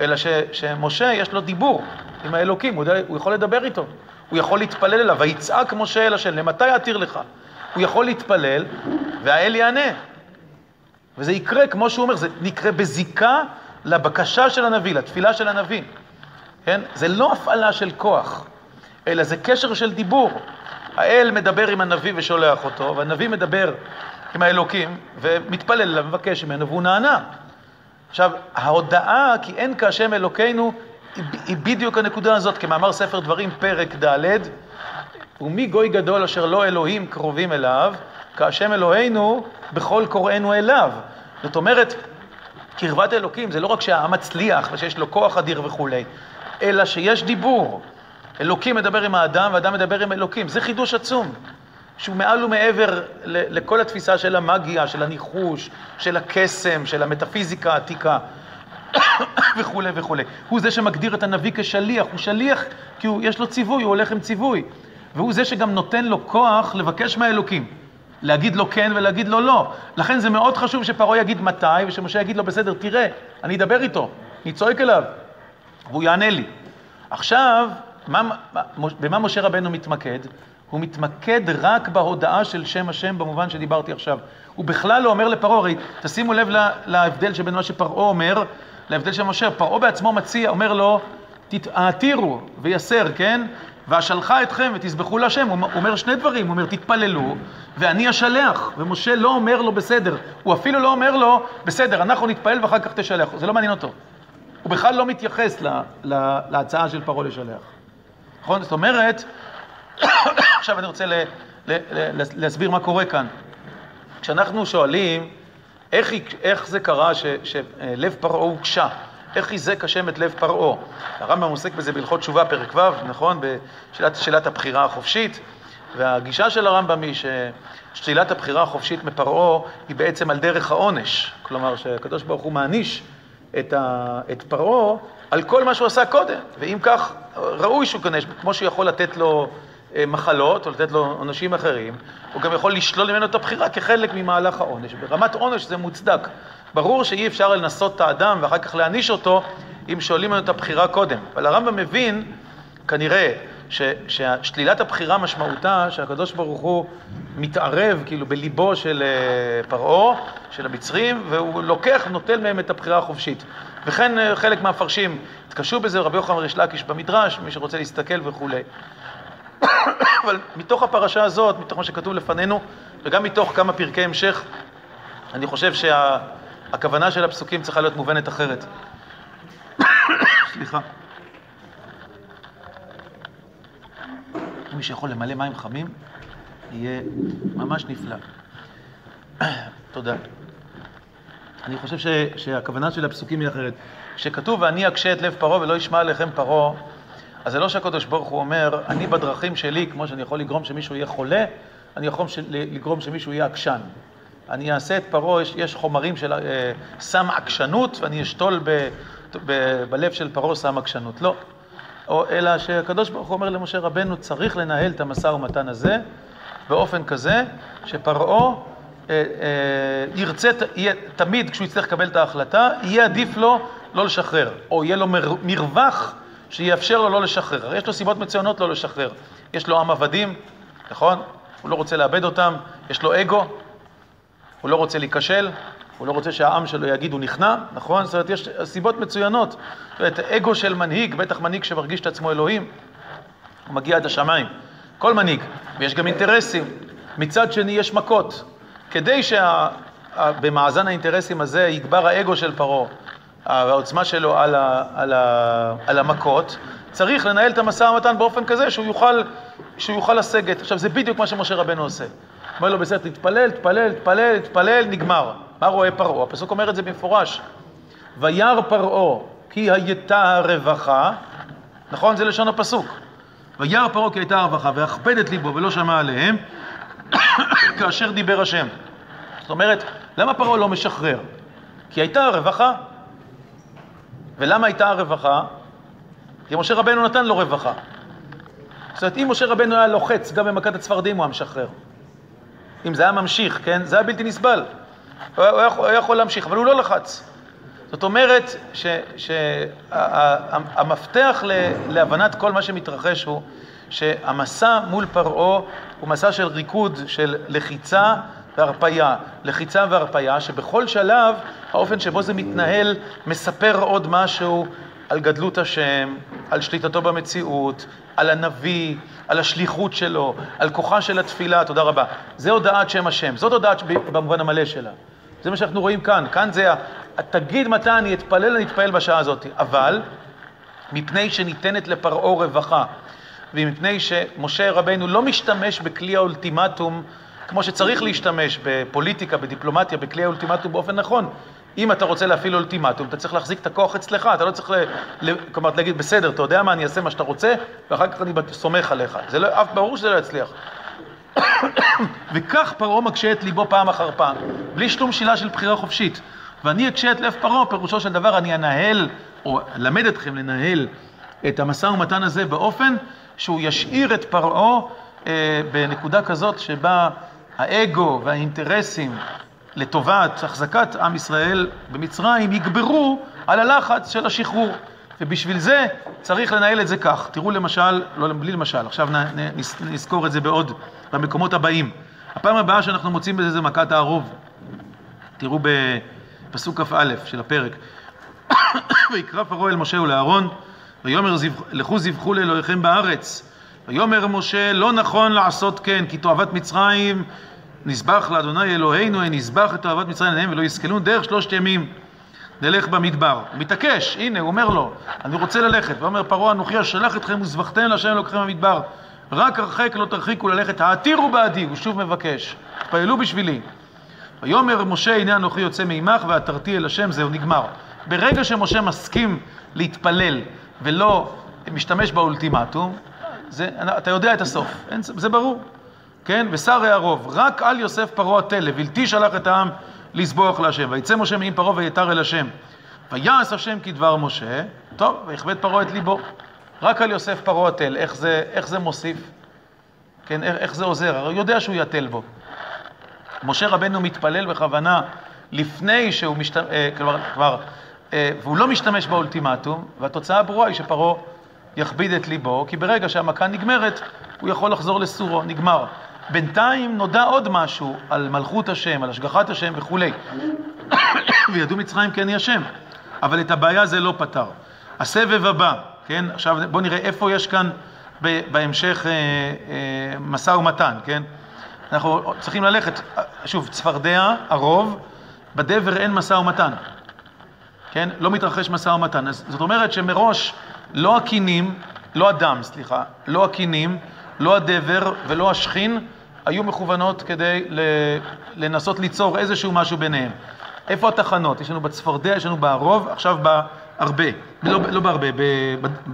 אלא ש, שמשה יש לו דיבור עם האלוקים, הוא, הוא יכול לדבר איתו. הוא יכול להתפלל אליו, ויצעק משה אל השם, למתי יעתיר לך? הוא יכול להתפלל, והאל יענה. וזה יקרה, כמו שהוא אומר, זה נקרא בזיקה לבקשה של הנביא, לתפילה של הנביא. כן? זה לא הפעלה של כוח, אלא זה קשר של דיבור. האל מדבר עם הנביא ושולח אותו, והנביא מדבר עם האלוקים, ומתפלל אליו, מבקש ממנו, והוא נענה. עכשיו, ההודעה, כי אין כהשם אלוקינו, היא בדיוק הנקודה הזאת, כמאמר ספר דברים פרק ד' ומי גוי גדול אשר לא אלוהים קרובים אליו, כהשם אלוהינו בכל קוראינו אליו. זאת אומרת, קרבת אלוקים זה לא רק שהעם מצליח ושיש לו כוח אדיר וכו', אלא שיש דיבור. אלוקים מדבר עם האדם והאדם מדבר עם אלוקים. זה חידוש עצום, שהוא מעל ומעבר לכל התפיסה של המגיה, של הניחוש, של הקסם, של המטאפיזיקה העתיקה. וכו' וכו'. הוא זה שמגדיר את הנביא כשליח, הוא שליח כי הוא, יש לו ציווי, הוא הולך עם ציווי. והוא זה שגם נותן לו כוח לבקש מהאלוקים, להגיד לו כן ולהגיד לו לא. לכן זה מאוד חשוב שפרעה יגיד מתי, ושמשה יגיד לו בסדר, תראה, אני אדבר איתו, אני צועק אליו, והוא יענה לי. עכשיו, מה, במה משה רבנו מתמקד? הוא מתמקד רק בהודעה של שם השם, במובן שדיברתי עכשיו. הוא בכלל לא אומר לפרעה, הרי תשימו לב לה, להבדל שבין מה שפרעה אומר, להבדל של משה, פרעה בעצמו מציע, אומר לו, תעתירו ויסר, כן? והשלחה אתכם ותסבחו להשם. הוא אומר שני דברים, הוא אומר, תתפללו, ואני אשלח. ומשה לא אומר לו בסדר, הוא אפילו לא אומר לו, בסדר, אנחנו נתפלל ואחר כך תשלח. זה לא מעניין אותו. הוא בכלל לא מתייחס לה, לה, להצעה של פרעה לשלח. נכון? זאת אומרת, עכשיו אני רוצה ל, ל, ל, להסביר מה קורה כאן. כשאנחנו שואלים, איך, איך זה קרה ש, שלב פרעה הוקשה? איך היזק השם את לב פרעה? הרמב"ם עוסק בזה בהלכות תשובה פרק ו', נכון? בשאלת שאלת הבחירה החופשית. והגישה של הרמב"ם היא ששאלת הבחירה החופשית מפרעה היא בעצם על דרך העונש. כלומר, שהקדוש ברוך הוא מעניש את, ה, את פרעה על כל מה שהוא עשה קודם, ואם כך ראוי שהוא גנש, כמו שהוא יכול לתת לו מחלות או לתת לו עונשים אחרים, הוא גם יכול לשלול ממנו את הבחירה כחלק ממהלך העונש. ברמת עונש זה מוצדק. ברור שאי אפשר לנסות את האדם ואחר כך להניש אותו אם שואלים ממנו את הבחירה קודם. אבל הרמב"ם מבין, כנראה, ש, ששלילת הבחירה משמעותה שהקדוש ברוך הוא מתערב כאילו בליבו של פרעה, של המצרים, והוא לוקח, נוטל מהם את הבחירה החופשית. וכן חלק מהפרשים התקשו בזה, רבי יוחנן בן ריש לקיש במדרש, מי שרוצה להסתכל וכולי. אבל מתוך הפרשה הזאת, מתוך מה שכתוב לפנינו, וגם מתוך כמה פרקי המשך, אני חושב שהכוונה של הפסוקים צריכה להיות מובנת אחרת. סליחה. מי שיכול למלא מים חמים, יהיה ממש נפלא. תודה. אני חושב ש... שהכוונה של הפסוקים היא אחרת. כשכתוב, ואני אקשה את לב פרעה ולא ישמע עליכם פרעה, אז זה לא שהקדוש ברוך הוא אומר, אני בדרכים שלי, כמו שאני יכול לגרום שמישהו יהיה חולה, אני יכול לגרום שמישהו יהיה עקשן. אני אעשה את פרעה, יש, יש חומרים של אה, סם עקשנות, ואני אשתול ב, ב, בלב של פרעה סם עקשנות. לא. או, אלא שהקדוש ברוך הוא אומר למשה רבנו, צריך לנהל את המשא ומתן הזה, באופן כזה, שפרעה אה, אה, ירצה, יהיה, תמיד כשהוא יצטרך לקבל את ההחלטה, יהיה עדיף לו לא לשחרר, או יהיה לו מר, מרווח, שיאפשר לו לא לשחרר. יש לו סיבות מצוינות לא לשחרר. יש לו עם עבדים, נכון? הוא לא רוצה לאבד אותם, יש לו אגו, הוא לא רוצה להיכשל, הוא לא רוצה שהעם שלו יגיד הוא נכנע, נכון? זאת אומרת, יש סיבות מצוינות. זאת אומרת, אגו של מנהיג, בטח מנהיג שמרגיש את עצמו אלוהים, הוא מגיע עד השמיים. כל מנהיג, ויש גם אינטרסים. מצד שני יש מכות. כדי שבמאזן האינטרסים הזה יגבר האגו של פרעה, העוצמה שלו על, ה, על, ה, על המכות, צריך לנהל את המשא ומתן באופן כזה שהוא יוכל, שהוא יוכל לסגת. עכשיו, זה בדיוק מה שמשה רבנו עושה. אומר לו בסדר, תתפלל, תתפלל, תתפלל, תתפלל, נגמר. מה רואה פרעה? הפסוק אומר את זה במפורש. וירא פרעה, כי הייתה הרווחה, נכון? זה לשון הפסוק. וירא פרעה, כי הייתה הרווחה, והכבד את ליבו ולא שמע עליהם, כאשר דיבר השם. זאת אומרת, למה פרעה לא משחרר? כי הייתה הרווחה. ולמה הייתה הרווחה? כי משה רבנו נתן לו רווחה. זאת אומרת, אם משה רבנו היה לוחץ, גם במכת הצפרדים הוא היה משחרר. אם זה היה ממשיך, כן? זה היה בלתי נסבל. הוא היה, הוא היה יכול להמשיך, אבל הוא לא לחץ. זאת אומרת, שהמפתח להבנת כל מה שמתרחש הוא, שהמסע מול פרעה הוא מסע של ריקוד, של לחיצה, והרפאיה, לחיצה והרפאיה, שבכל שלב האופן שבו זה מתנהל מספר עוד משהו על גדלות השם, על שליטתו במציאות, על הנביא, על השליחות שלו, על כוחה של התפילה, תודה רבה. זה הודעת שם השם, זאת הודעת במובן המלא שלה. זה מה שאנחנו רואים כאן, כאן זה, תגיד מתי אני אתפלל, אני אתפעל בשעה הזאת, אבל מפני שניתנת לפרעה רווחה, ומפני שמשה רבנו לא משתמש בכלי האולטימטום, כמו שצריך להשתמש בפוליטיקה, בדיפלומטיה, בכלי האולטימטום באופן נכון. אם אתה רוצה להפעיל אולטימטום, אתה צריך להחזיק את הכוח אצלך, אתה לא צריך ל... ל... כלומר, להגיד, בסדר, אתה יודע מה, אני אעשה מה שאתה רוצה, ואחר כך אני סומך עליך. זה לא... אף ברור שזה לא יצליח. וכך פרעה מקשה את ליבו פעם אחר פעם, בלי שלום שאלה של בחירה חופשית. ואני אקשה את לב פרעה, פירושו של דבר, אני אנהל, או למד אתכם לנהל את המשא ומתן הזה באופן שהוא ישאיר את פרעה אה, בנקודה כזאת שבה האגו והאינטרסים לטובת החזקת עם ישראל במצרים יגברו על הלחץ של השחרור, ובשביל זה צריך לנהל את זה כך. תראו למשל, לא בלי למשל, עכשיו נזכור את זה בעוד, במקומות הבאים. הפעם הבאה שאנחנו מוצאים בזה זה מכת הערוב. תראו בפסוק כף א' של הפרק. ויקרא פרעה אל משה ולאהרון, ויאמר לכו זבחו לאלוהיכם בארץ. ויאמר משה, לא נכון לעשות כן, כי תועבת מצרים נזבח לאדוני אלוהינו, נזבח את תועבת מצרים עליהם ולא יסכלו, דרך שלושת ימים נלך במדבר. הוא מתעקש, הנה, הוא אומר לו, אני רוצה ללכת. ואומר פרעה, אנוכי אשלח אתכם וזבחתם להשם אלוקיכם במדבר, רק הרחק לא תרחיקו ללכת, העתירו בעדי, הוא שוב מבקש, תפעלו בשבילי. ויאמר משה, הנה אנוכי יוצא מעמך ועתרתי אל השם, זהו, נגמר. ברגע שמשה מסכים להתפלל ולא משתמש באולטימטום, זה, אתה יודע את הסוף, אין, זה ברור, כן? ושר הערוב, רק על יוסף פרעה תלה, בלתי שלח את העם לסבוח להשם, ויצא משה מעם פרעה ויתר אל השם, ויעש השם כדבר משה, טוב, ויכבד פרעה את ליבו. רק על יוסף פרעה תל, איך זה, איך זה מוסיף? כן, איך, איך זה עוזר? הרי יודע שהוא יתל בו. משה רבנו מתפלל בכוונה לפני שהוא משתמש, אה, כבר, כבר אה, והוא לא משתמש באולטימטום, והתוצאה הברורה היא שפרעה יכביד את ליבו, כי ברגע שהמכה נגמרת, הוא יכול לחזור לסורו, נגמר. בינתיים נודע עוד משהו על מלכות השם, על השגחת השם וכו'. וידעו מצרים כי אני השם. אבל את הבעיה זה לא פתר. הסבב הבא, כן? עכשיו בוא נראה איפה יש כאן בהמשך אה, אה, מסע ומתן, כן? אנחנו צריכים ללכת, שוב, צפרדע, הרוב, בדבר אין מסע ומתן. כן? לא מתרחש מסע ומתן. אז זאת אומרת שמראש לא הקינים, לא הדם, סליחה, לא הקינים, לא הדבר ולא השכין היו מכוונות כדי לנסות ליצור איזשהו משהו ביניהם. איפה התחנות? יש לנו בצפרדע, יש לנו בערוב, עכשיו בהרבה, לא, לא בהרבה,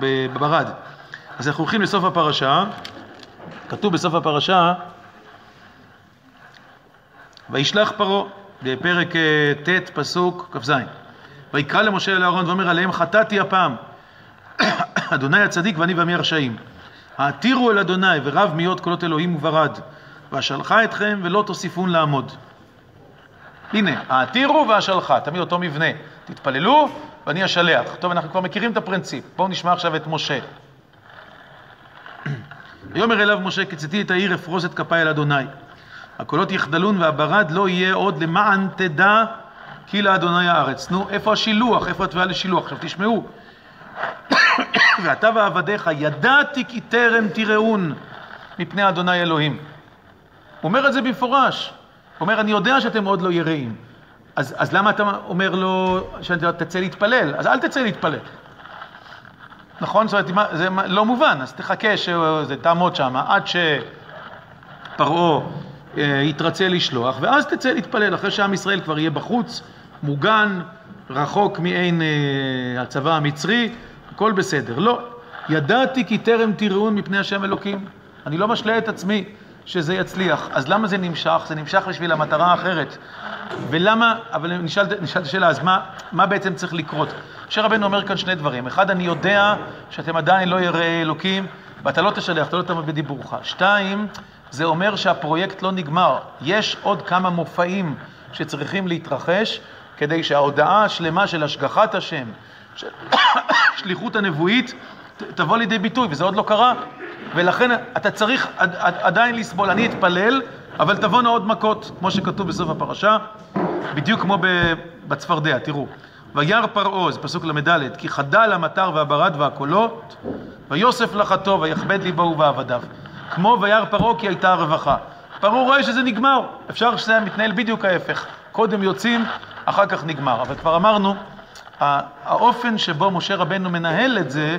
בברד. אז אנחנו הולכים לסוף הפרשה, כתוב בסוף הפרשה, וישלח פרעה, בפרק ת' פסוק כ"ז, ויקרא למשה ולאהרון ואומר עליהם, חטאתי הפעם, אדוני הצדיק ואני ועמי הרשעים. העתירו אל אדוני ורב מיות קולות אלוהים וברד, והשלחה אתכם ולא תוסיפון לעמוד. הנה, העתירו והשלחה, תמיד אותו מבנה. תתפללו ואני אשלח. טוב, אנחנו כבר מכירים את הפרינציפ. בואו נשמע עכשיו את משה. ויאמר אליו משה, קצתי את העיר אפרוס את כפיי אל אדוני. הקולות יחדלון והברד לא יהיה עוד למען תדע כי לאדוני הארץ. נו, איפה השילוח? איפה התביעה לשילוח? עכשיו תשמעו. ואתה ועבדיך ידעתי כי טרם תיראון מפני אדוני אלוהים. הוא אומר את זה במפורש. הוא אומר, אני יודע שאתם עוד לא יראים. אז, אז למה אתה אומר לו שתצא להתפלל? אז אל תצא להתפלל. נכון? זאת אומרת, זה לא מובן. אז תחכה שתעמוד שם עד שפרעה אה, יתרצה לשלוח, ואז תצא להתפלל אחרי שעם ישראל כבר יהיה בחוץ, מוגן, רחוק מעין אה, הצבא המצרי, הכל בסדר. לא, ידעתי כי טרם תיראון מפני השם אלוקים. אני לא משלה את עצמי שזה יצליח. אז למה זה נמשך? זה נמשך בשביל המטרה האחרת. ולמה, אבל נשאלת נשאל שאלה, אז מה, מה בעצם צריך לקרות? משה רבנו אומר כאן שני דברים. אחד, אני יודע שאתם עדיין לא יראי אלוקים, ואתה לא תשלח, אתה לא תעמוד בדיבורך. שתיים, זה אומר שהפרויקט לא נגמר. יש עוד כמה מופעים שצריכים להתרחש, כדי שההודעה השלמה של השגחת השם, של שליחות הנבואית, תבוא לידי ביטוי, וזה עוד לא קרה. ולכן אתה צריך עדיין לסבול, אני אתפלל, אבל תבואנו עוד מכות, כמו שכתוב בסוף הפרשה, בדיוק כמו בצפרדע, תראו. וירא פרעה, זה פסוק למדלת, כי חדל המטר והברד והקולות, ויוסף לחתו ויכבד ליבו ובעבדיו. כמו וירא פרעה כי הייתה הרווחה. פרעה רואה שזה נגמר, אפשר שזה מתנהל בדיוק ההפך. קודם יוצאים, אחר כך נגמר. אבל כבר אמרנו, האופן שבו משה רבנו מנהל את זה,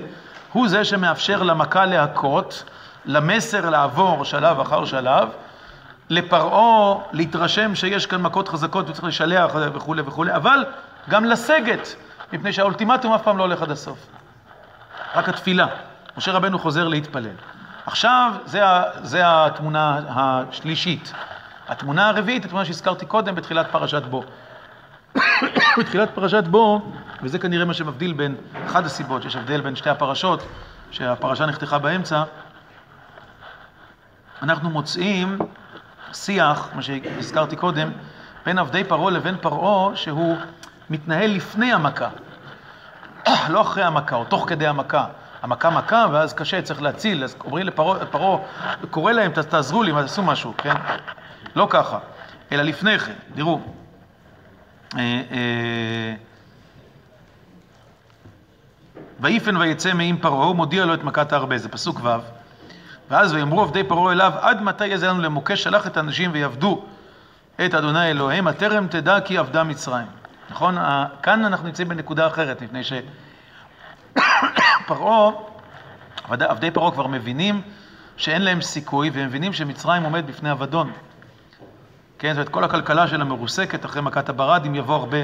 הוא זה שמאפשר למכה להכות, למסר לעבור שלב אחר שלב, לפרעה להתרשם שיש כאן מכות חזקות וצריך לשלח וכו' וכו', אבל גם לסגת, מפני שהאולטימטום אף פעם לא הולך עד הסוף. רק התפילה. משה רבנו חוזר להתפלל. עכשיו, זה, זה התמונה השלישית. התמונה הרביעית, התמונה שהזכרתי קודם בתחילת פרשת בו. בתחילת פרשת בו, וזה כנראה מה שמבדיל בין, אחת הסיבות שיש הבדל בין שתי הפרשות, שהפרשה נחתכה באמצע, אנחנו מוצאים שיח, מה שהזכרתי קודם, בין עבדי פרעה לבין פרעה, שהוא מתנהל לפני המכה, לא אחרי המכה, או תוך כדי המכה. המכה מכה, ואז קשה, צריך להציל, אז אומרים לפרעה, קורא להם, תעזרו לי, תעשו משהו, כן? לא ככה, אלא לפני כן, תראו. ויפן ויצא מעם פרעה, הוא מודיע לו את מכת הארבה, זה פסוק ו', ואז ויאמרו עבדי פרעה אליו, עד מתי יזה לנו למוקש, שלח את האנשים ויעבדו את אדוני אלוהים, הטרם תדע כי עבדה מצרים. נכון? כאן אנחנו נמצאים בנקודה אחרת, לפני שפרעה, עבדי פרעה כבר מבינים שאין להם סיכוי, והם מבינים שמצרים עומד בפני אבדון. כן, זאת אומרת, כל הכלכלה שלה מרוסקת אחרי מכת הברד, אם יבוא הרבה,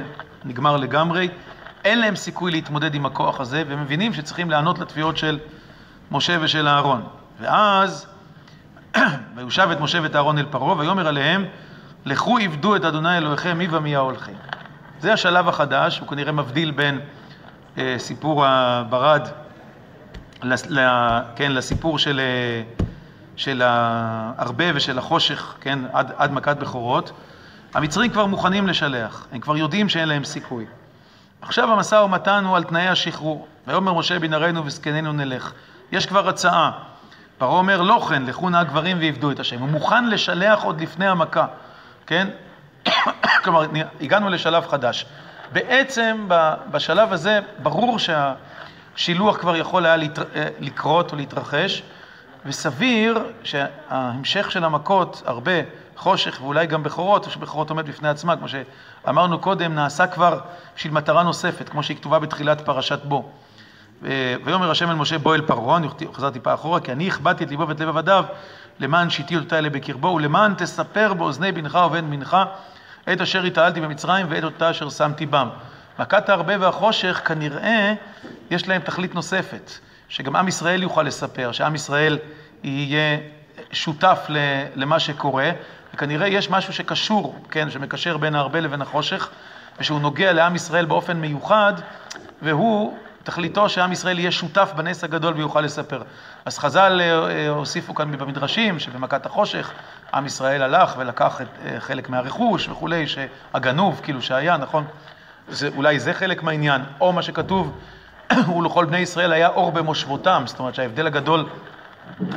נגמר לגמרי. אין להם סיכוי להתמודד עם הכוח הזה, והם מבינים שצריכים לענות לתביעות של משה ושל אהרון. ואז, ויושב את משה ואת אהרון אל פרעה, ויאמר עליהם, לכו עבדו את אדוני אלוהיכם, מי ומי ההולכים. זה השלב החדש, הוא כנראה מבדיל בין אה, סיפור הברד לס, ל, כן, לסיפור של, של הארבה ושל החושך, כן, עד, עד מכת בכורות. המצרים כבר מוכנים לשלח, הם כבר יודעים שאין להם סיכוי. עכשיו המסע ומתן הוא על תנאי השחרור. ויאמר משה בנערינו וזקנינו נלך. יש כבר הצעה. פרעה אומר לא כן, לכו נא הגברים ועבדו את השם. הוא מוכן לשלח עוד לפני המכה, כן? כלומר, הגענו לשלב חדש. בעצם בשלב הזה ברור שהשילוח כבר יכול היה לקרות או להתרחש, וסביר שההמשך של המכות הרבה חושך ואולי גם בכורות, או שבכורות עומד בפני עצמה, כמו שאמרנו קודם, נעשה כבר בשביל מטרה נוספת, כמו שהיא כתובה בתחילת פרשת בו. ויאמר השם אל משה בוא אל פרעה, אני חזר טיפה אחורה, כי אני הכבדתי את ליבו ואת לב עבדיו, למען שיתי אותה אלה בקרבו, ולמען תספר באוזני בנך ובן בנך, את אשר התעלתי במצרים ואת אותה אשר שמתי בם. מכת הארבה והחושך כנראה יש להם תכלית נוספת, שגם עם ישראל יוכל לספר, שעם ישראל יהיה שותף למה שקורה, וכנראה יש משהו שקשור, כן, שמקשר בין הארבה לבין החושך, ושהוא נוגע לעם ישראל באופן מיוחד, והוא תכליתו שעם ישראל יהיה שותף בנס הגדול ויוכל לספר. אז חז"ל הוסיפו כאן במדרשים שבמכת החושך עם ישראל הלך ולקח את חלק מהרכוש וכולי, שהגנוב כאילו שהיה, נכון? זה, אולי זה חלק מהעניין, או מה שכתוב, ולכל בני ישראל היה אור במושבותם, זאת אומרת שההבדל הגדול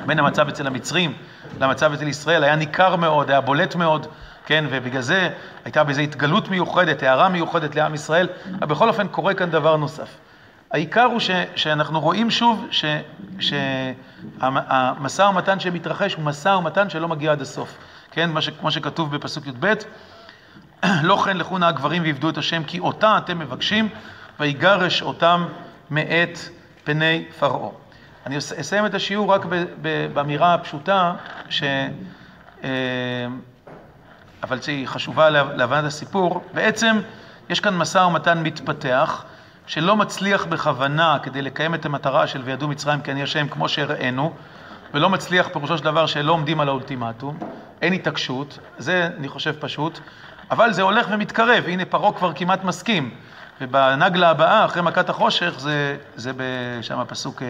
בין המצב אצל המצרים למצב אצל ישראל היה ניכר מאוד, היה בולט מאוד, כן, ובגלל זה הייתה בזה התגלות מיוחדת, הערה מיוחדת לעם ישראל, אבל בכל אופן קורה כאן דבר נוסף. העיקר הוא ש, שאנחנו רואים שוב שהמשא ומתן שמתרחש הוא משא ומתן שלא מגיע עד הסוף. כן, מה ש, כמו שכתוב בפסוק י"ב, לא כן לכו נא הגברים ועבדו את השם, כי אותה אתם מבקשים, ויגרש אותם מאת פני פרעה. אני אסיים את השיעור רק ב, ב, באמירה הפשוטה, ש, אבל זה חשובה להבנת הסיפור. בעצם יש כאן משא ומתן מתפתח, שלא מצליח בכוונה כדי לקיים את המטרה של וידעו מצרים כי אני השם כמו שהראינו, ולא מצליח פירושו של דבר שלא עומדים על האולטימטום, אין התעקשות, זה אני חושב פשוט, אבל זה הולך ומתקרב, הנה פרעה כבר כמעט מסכים, ובנגלה הבאה אחרי מכת החושך, זה, זה בשם הפסוק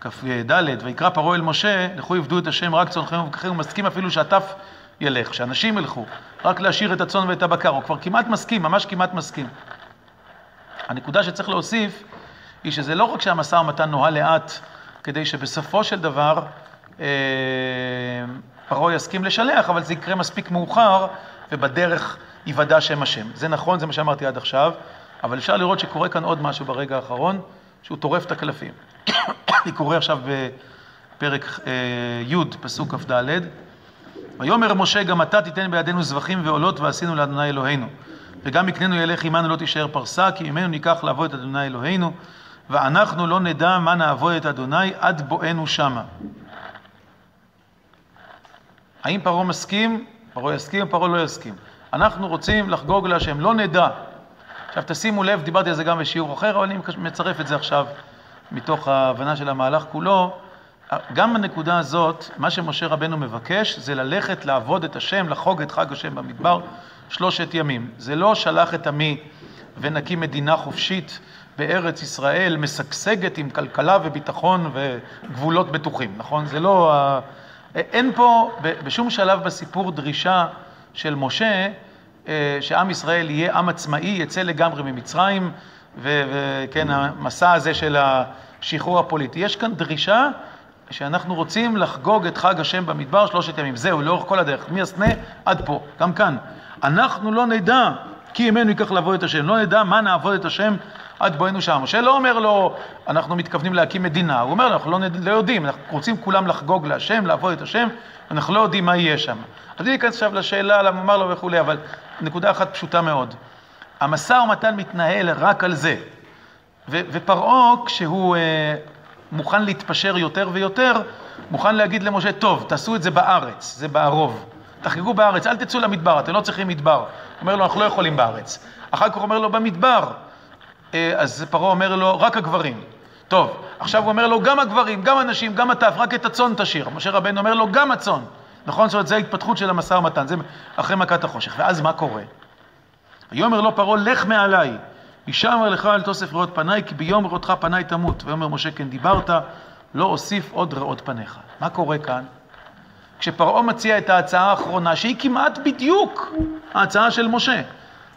כף ד' ויקרא פרעה אל משה, לכו עבדו את השם רק צונכם ובקרכם, הוא מסכים אפילו שהטף ילך, שאנשים ילכו, רק להשאיר את הצאן ואת הבקר, הוא כבר כמעט מסכים, ממש כמעט מסכים. הנקודה שצריך להוסיף היא שזה לא רק שהמשא ומתן נוהל לאט, כדי שבסופו של דבר אה, פרעה יסכים לשלח, אבל זה יקרה מספיק מאוחר, ובדרך יוודע שם השם. זה נכון, זה מה שאמרתי עד עכשיו, אבל אפשר לראות שקורה כאן עוד משהו ברגע האחרון, שהוא טורף את הקלפים. אני קורא עכשיו בפרק אה, י' פסוק כף ד', ויאמר משה גם אתה תיתן בידינו זבחים ועולות ועשינו לאדוני אלוהינו. וגם מקננו ילך עמנו לא תישאר פרסה, כי ממנו ניקח לעבוד את אדוני אלוהינו, ואנחנו לא נדע מה נעבוד את אדוני עד בואנו שמה. האם פרעה מסכים? פרעה יסכים או פרעה לא יסכים? אנחנו רוצים לחגוג להשם, לא נדע. עכשיו תשימו לב, דיברתי על זה גם בשיעור אחר, אבל אני מצרף את זה עכשיו מתוך ההבנה של המהלך כולו. גם בנקודה הזאת, מה שמשה רבנו מבקש, זה ללכת לעבוד את השם, לחוג את חג השם במדבר, שלושת ימים. זה לא שלח את עמי ונקים מדינה חופשית בארץ ישראל, משגשגת עם כלכלה וביטחון וגבולות בטוחים, נכון? זה לא... אין פה בשום שלב בסיפור דרישה של משה, שעם ישראל יהיה עם עצמאי, יצא לגמרי ממצרים, וכן, המסע הזה של השחרור הפוליטי. יש כאן דרישה שאנחנו רוצים לחגוג את חג השם במדבר שלושת ימים. זהו, לאורך כל הדרך, מי הסנה עד פה, גם כאן. אנחנו לא נדע, כי ימינו ייקח לעבוד את השם, לא נדע מה נעבוד את השם עד בואנו שם. משה לא אומר לו, אנחנו מתכוונים להקים מדינה, הוא אומר לו, אנחנו לא, נד... לא יודעים, אנחנו רוצים כולם לחגוג להשם, לעבוד את השם, אנחנו לא יודעים מה יהיה שם. אז אני אכנס עכשיו לשאלה, למה אמר לו וכולי, אבל נקודה אחת פשוטה מאוד. המשא ומתן מתנהל רק על זה, ו- ופרעה כשהוא... מוכן להתפשר יותר ויותר, מוכן להגיד למשה, טוב, תעשו את זה בארץ, זה בערוב. תחגגו בארץ, אל תצאו למדבר, אתם לא צריכים מדבר. הוא אומר לו, אנחנו לא יכולים בארץ. אחר כך אומר לו, במדבר. אז פרעה אומר לו, רק הגברים. טוב, עכשיו הוא אומר לו, גם הגברים, גם הנשים, גם הטף, רק את הצאן תשאיר. משה רבנו אומר לו, גם הצאן. נכון? זאת אומרת, זה ההתפתחות של המשא ומתן, זה אחרי מכת החושך. ואז מה קורה? ויאמר לו פרעה, לך מעלי, הישמר לך אל תוסף רעות פניי, כי ביום ראותך פניי תמות. ויאמר משה, כן דיברת, לא אוסיף עוד רעות פניך. מה קורה כאן? כשפרעה מציע את ההצעה האחרונה, שהיא כמעט בדיוק ההצעה של משה,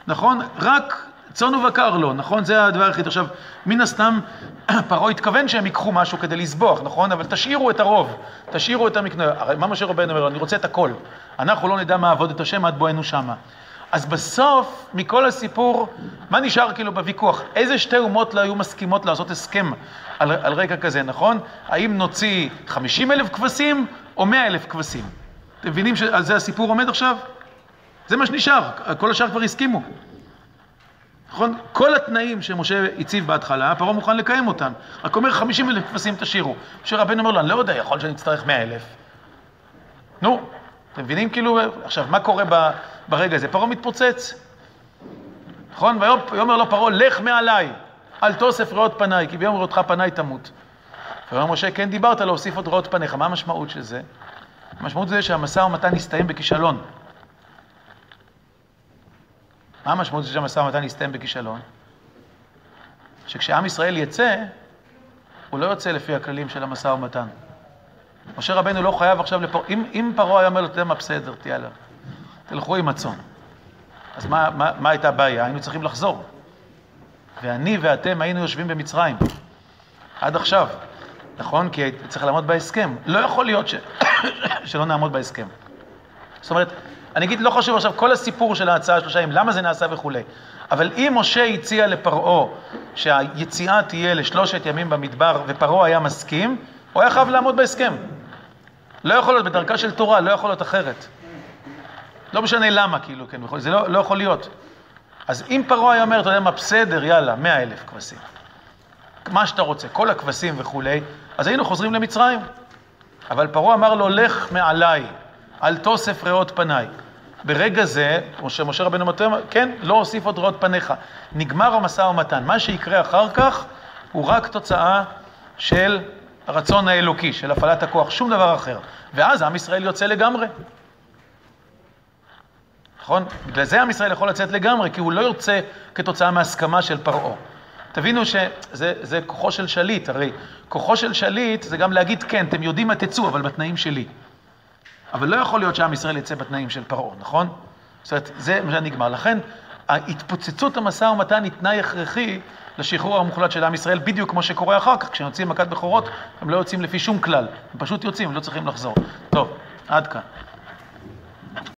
נכון? רק צאן ובקר לו, נכון? זה הדבר היחיד. עכשיו, מן הסתם, פרעה התכוון שהם ייקחו משהו כדי לסבוח, נכון? אבל תשאירו את הרוב, תשאירו את המקנה. הרי מה משה רבנו אומר? אני רוצה את הכל. אנחנו לא נדע מה עבוד את השם עד בואנו שמה. אז בסוף, מכל הסיפור, מה נשאר כאילו בוויכוח? איזה שתי אומות לא היו מסכימות לעשות הסכם על, על רקע כזה, נכון? האם נוציא חמישים אלף כבשים או מאה אלף כבשים? אתם מבינים שעל זה הסיפור עומד עכשיו? זה מה שנשאר, כל השאר כבר הסכימו. נכון? כל התנאים שמשה הציב בהתחלה, פרעה מוכן לקיים אותם. רק אומר חמישים אלף כבשים תשאירו. משה רבנו אומר לו, אני לא יודע, יכול שאני אצטרך מאה אלף. נו, אתם מבינים כאילו? עכשיו, מה קורה ב... ברגע הזה? פרעה מתפוצץ. נכון? ויאמר לו פרעה, לך מעלי, אל תוסף רעות פניי, כי ביום ראותך פניי תמות. ואומר משה, כן דיברת להוסיף עוד רעות פניך. מה המשמעות של זה? המשמעות זה שהמשא ומתן הסתיים בכישלון. מה המשמעות של המשא ומתן הסתיים בכישלון? שכשעם ישראל יצא, הוא לא יוצא לפי הכללים של המשא ומתן. משה רבנו לא חייב עכשיו לפרעה. אם, אם פרעה היה אומר לו, תדע מה בסדר, תהיה לה. תלכו עם הצון. אז מה, מה, מה הייתה הבעיה? היינו צריכים לחזור. ואני ואתם היינו יושבים במצרים. עד עכשיו. נכון? כי צריך לעמוד בהסכם. לא יכול להיות ש... שלא נעמוד בהסכם. זאת אומרת, אני אגיד, לא חושב עכשיו כל הסיפור של ההצעה השלושה, עם למה זה נעשה וכו'. אבל אם משה הציע לפרעה שהיציאה תהיה לשלושת ימים במדבר, ופרעה היה מסכים, הוא היה חייב לעמוד בהסכם. לא יכול להיות, בדרכה של תורה, לא יכול להיות אחרת. לא משנה למה, כאילו, כן, זה לא, לא יכול להיות. אז אם פרעה היה אומר, אתה יודע מה, בסדר, יאללה, מאה אלף כבשים. מה שאתה רוצה, כל הכבשים וכו', אז היינו חוזרים למצרים. אבל פרעה אמר לו, לך מעלי, אל תוסף רעות פניי. ברגע זה, משה רבנו מתאם, כן, לא הוסיף עוד רעות פניך. נגמר המשא ומתן. מה שיקרה אחר כך, הוא רק תוצאה של הרצון האלוקי, של הפעלת הכוח, שום דבר אחר. ואז עם ישראל יוצא לגמרי. נכון? בגלל זה עם ישראל יכול לצאת לגמרי, כי הוא לא יוצא כתוצאה מהסכמה של פרעה. תבינו שזה זה כוחו של שליט, הרי כוחו של שליט זה גם להגיד כן, אתם יודעים מה תצאו, אבל בתנאים שלי. אבל לא יכול להיות שעם ישראל יצא בתנאים של פרעה, נכון? זאת אומרת, זה מה שנגמר. לכן, ההתפוצצות המשא ומתן היא תנאי הכרחי לשחרור המוחלט של עם ישראל, בדיוק כמו שקורה אחר כך, כשנוצאים מכת בכורות, הם לא יוצאים לפי שום כלל, הם פשוט יוצאים, הם לא צריכים לחזור. טוב, עד כאן.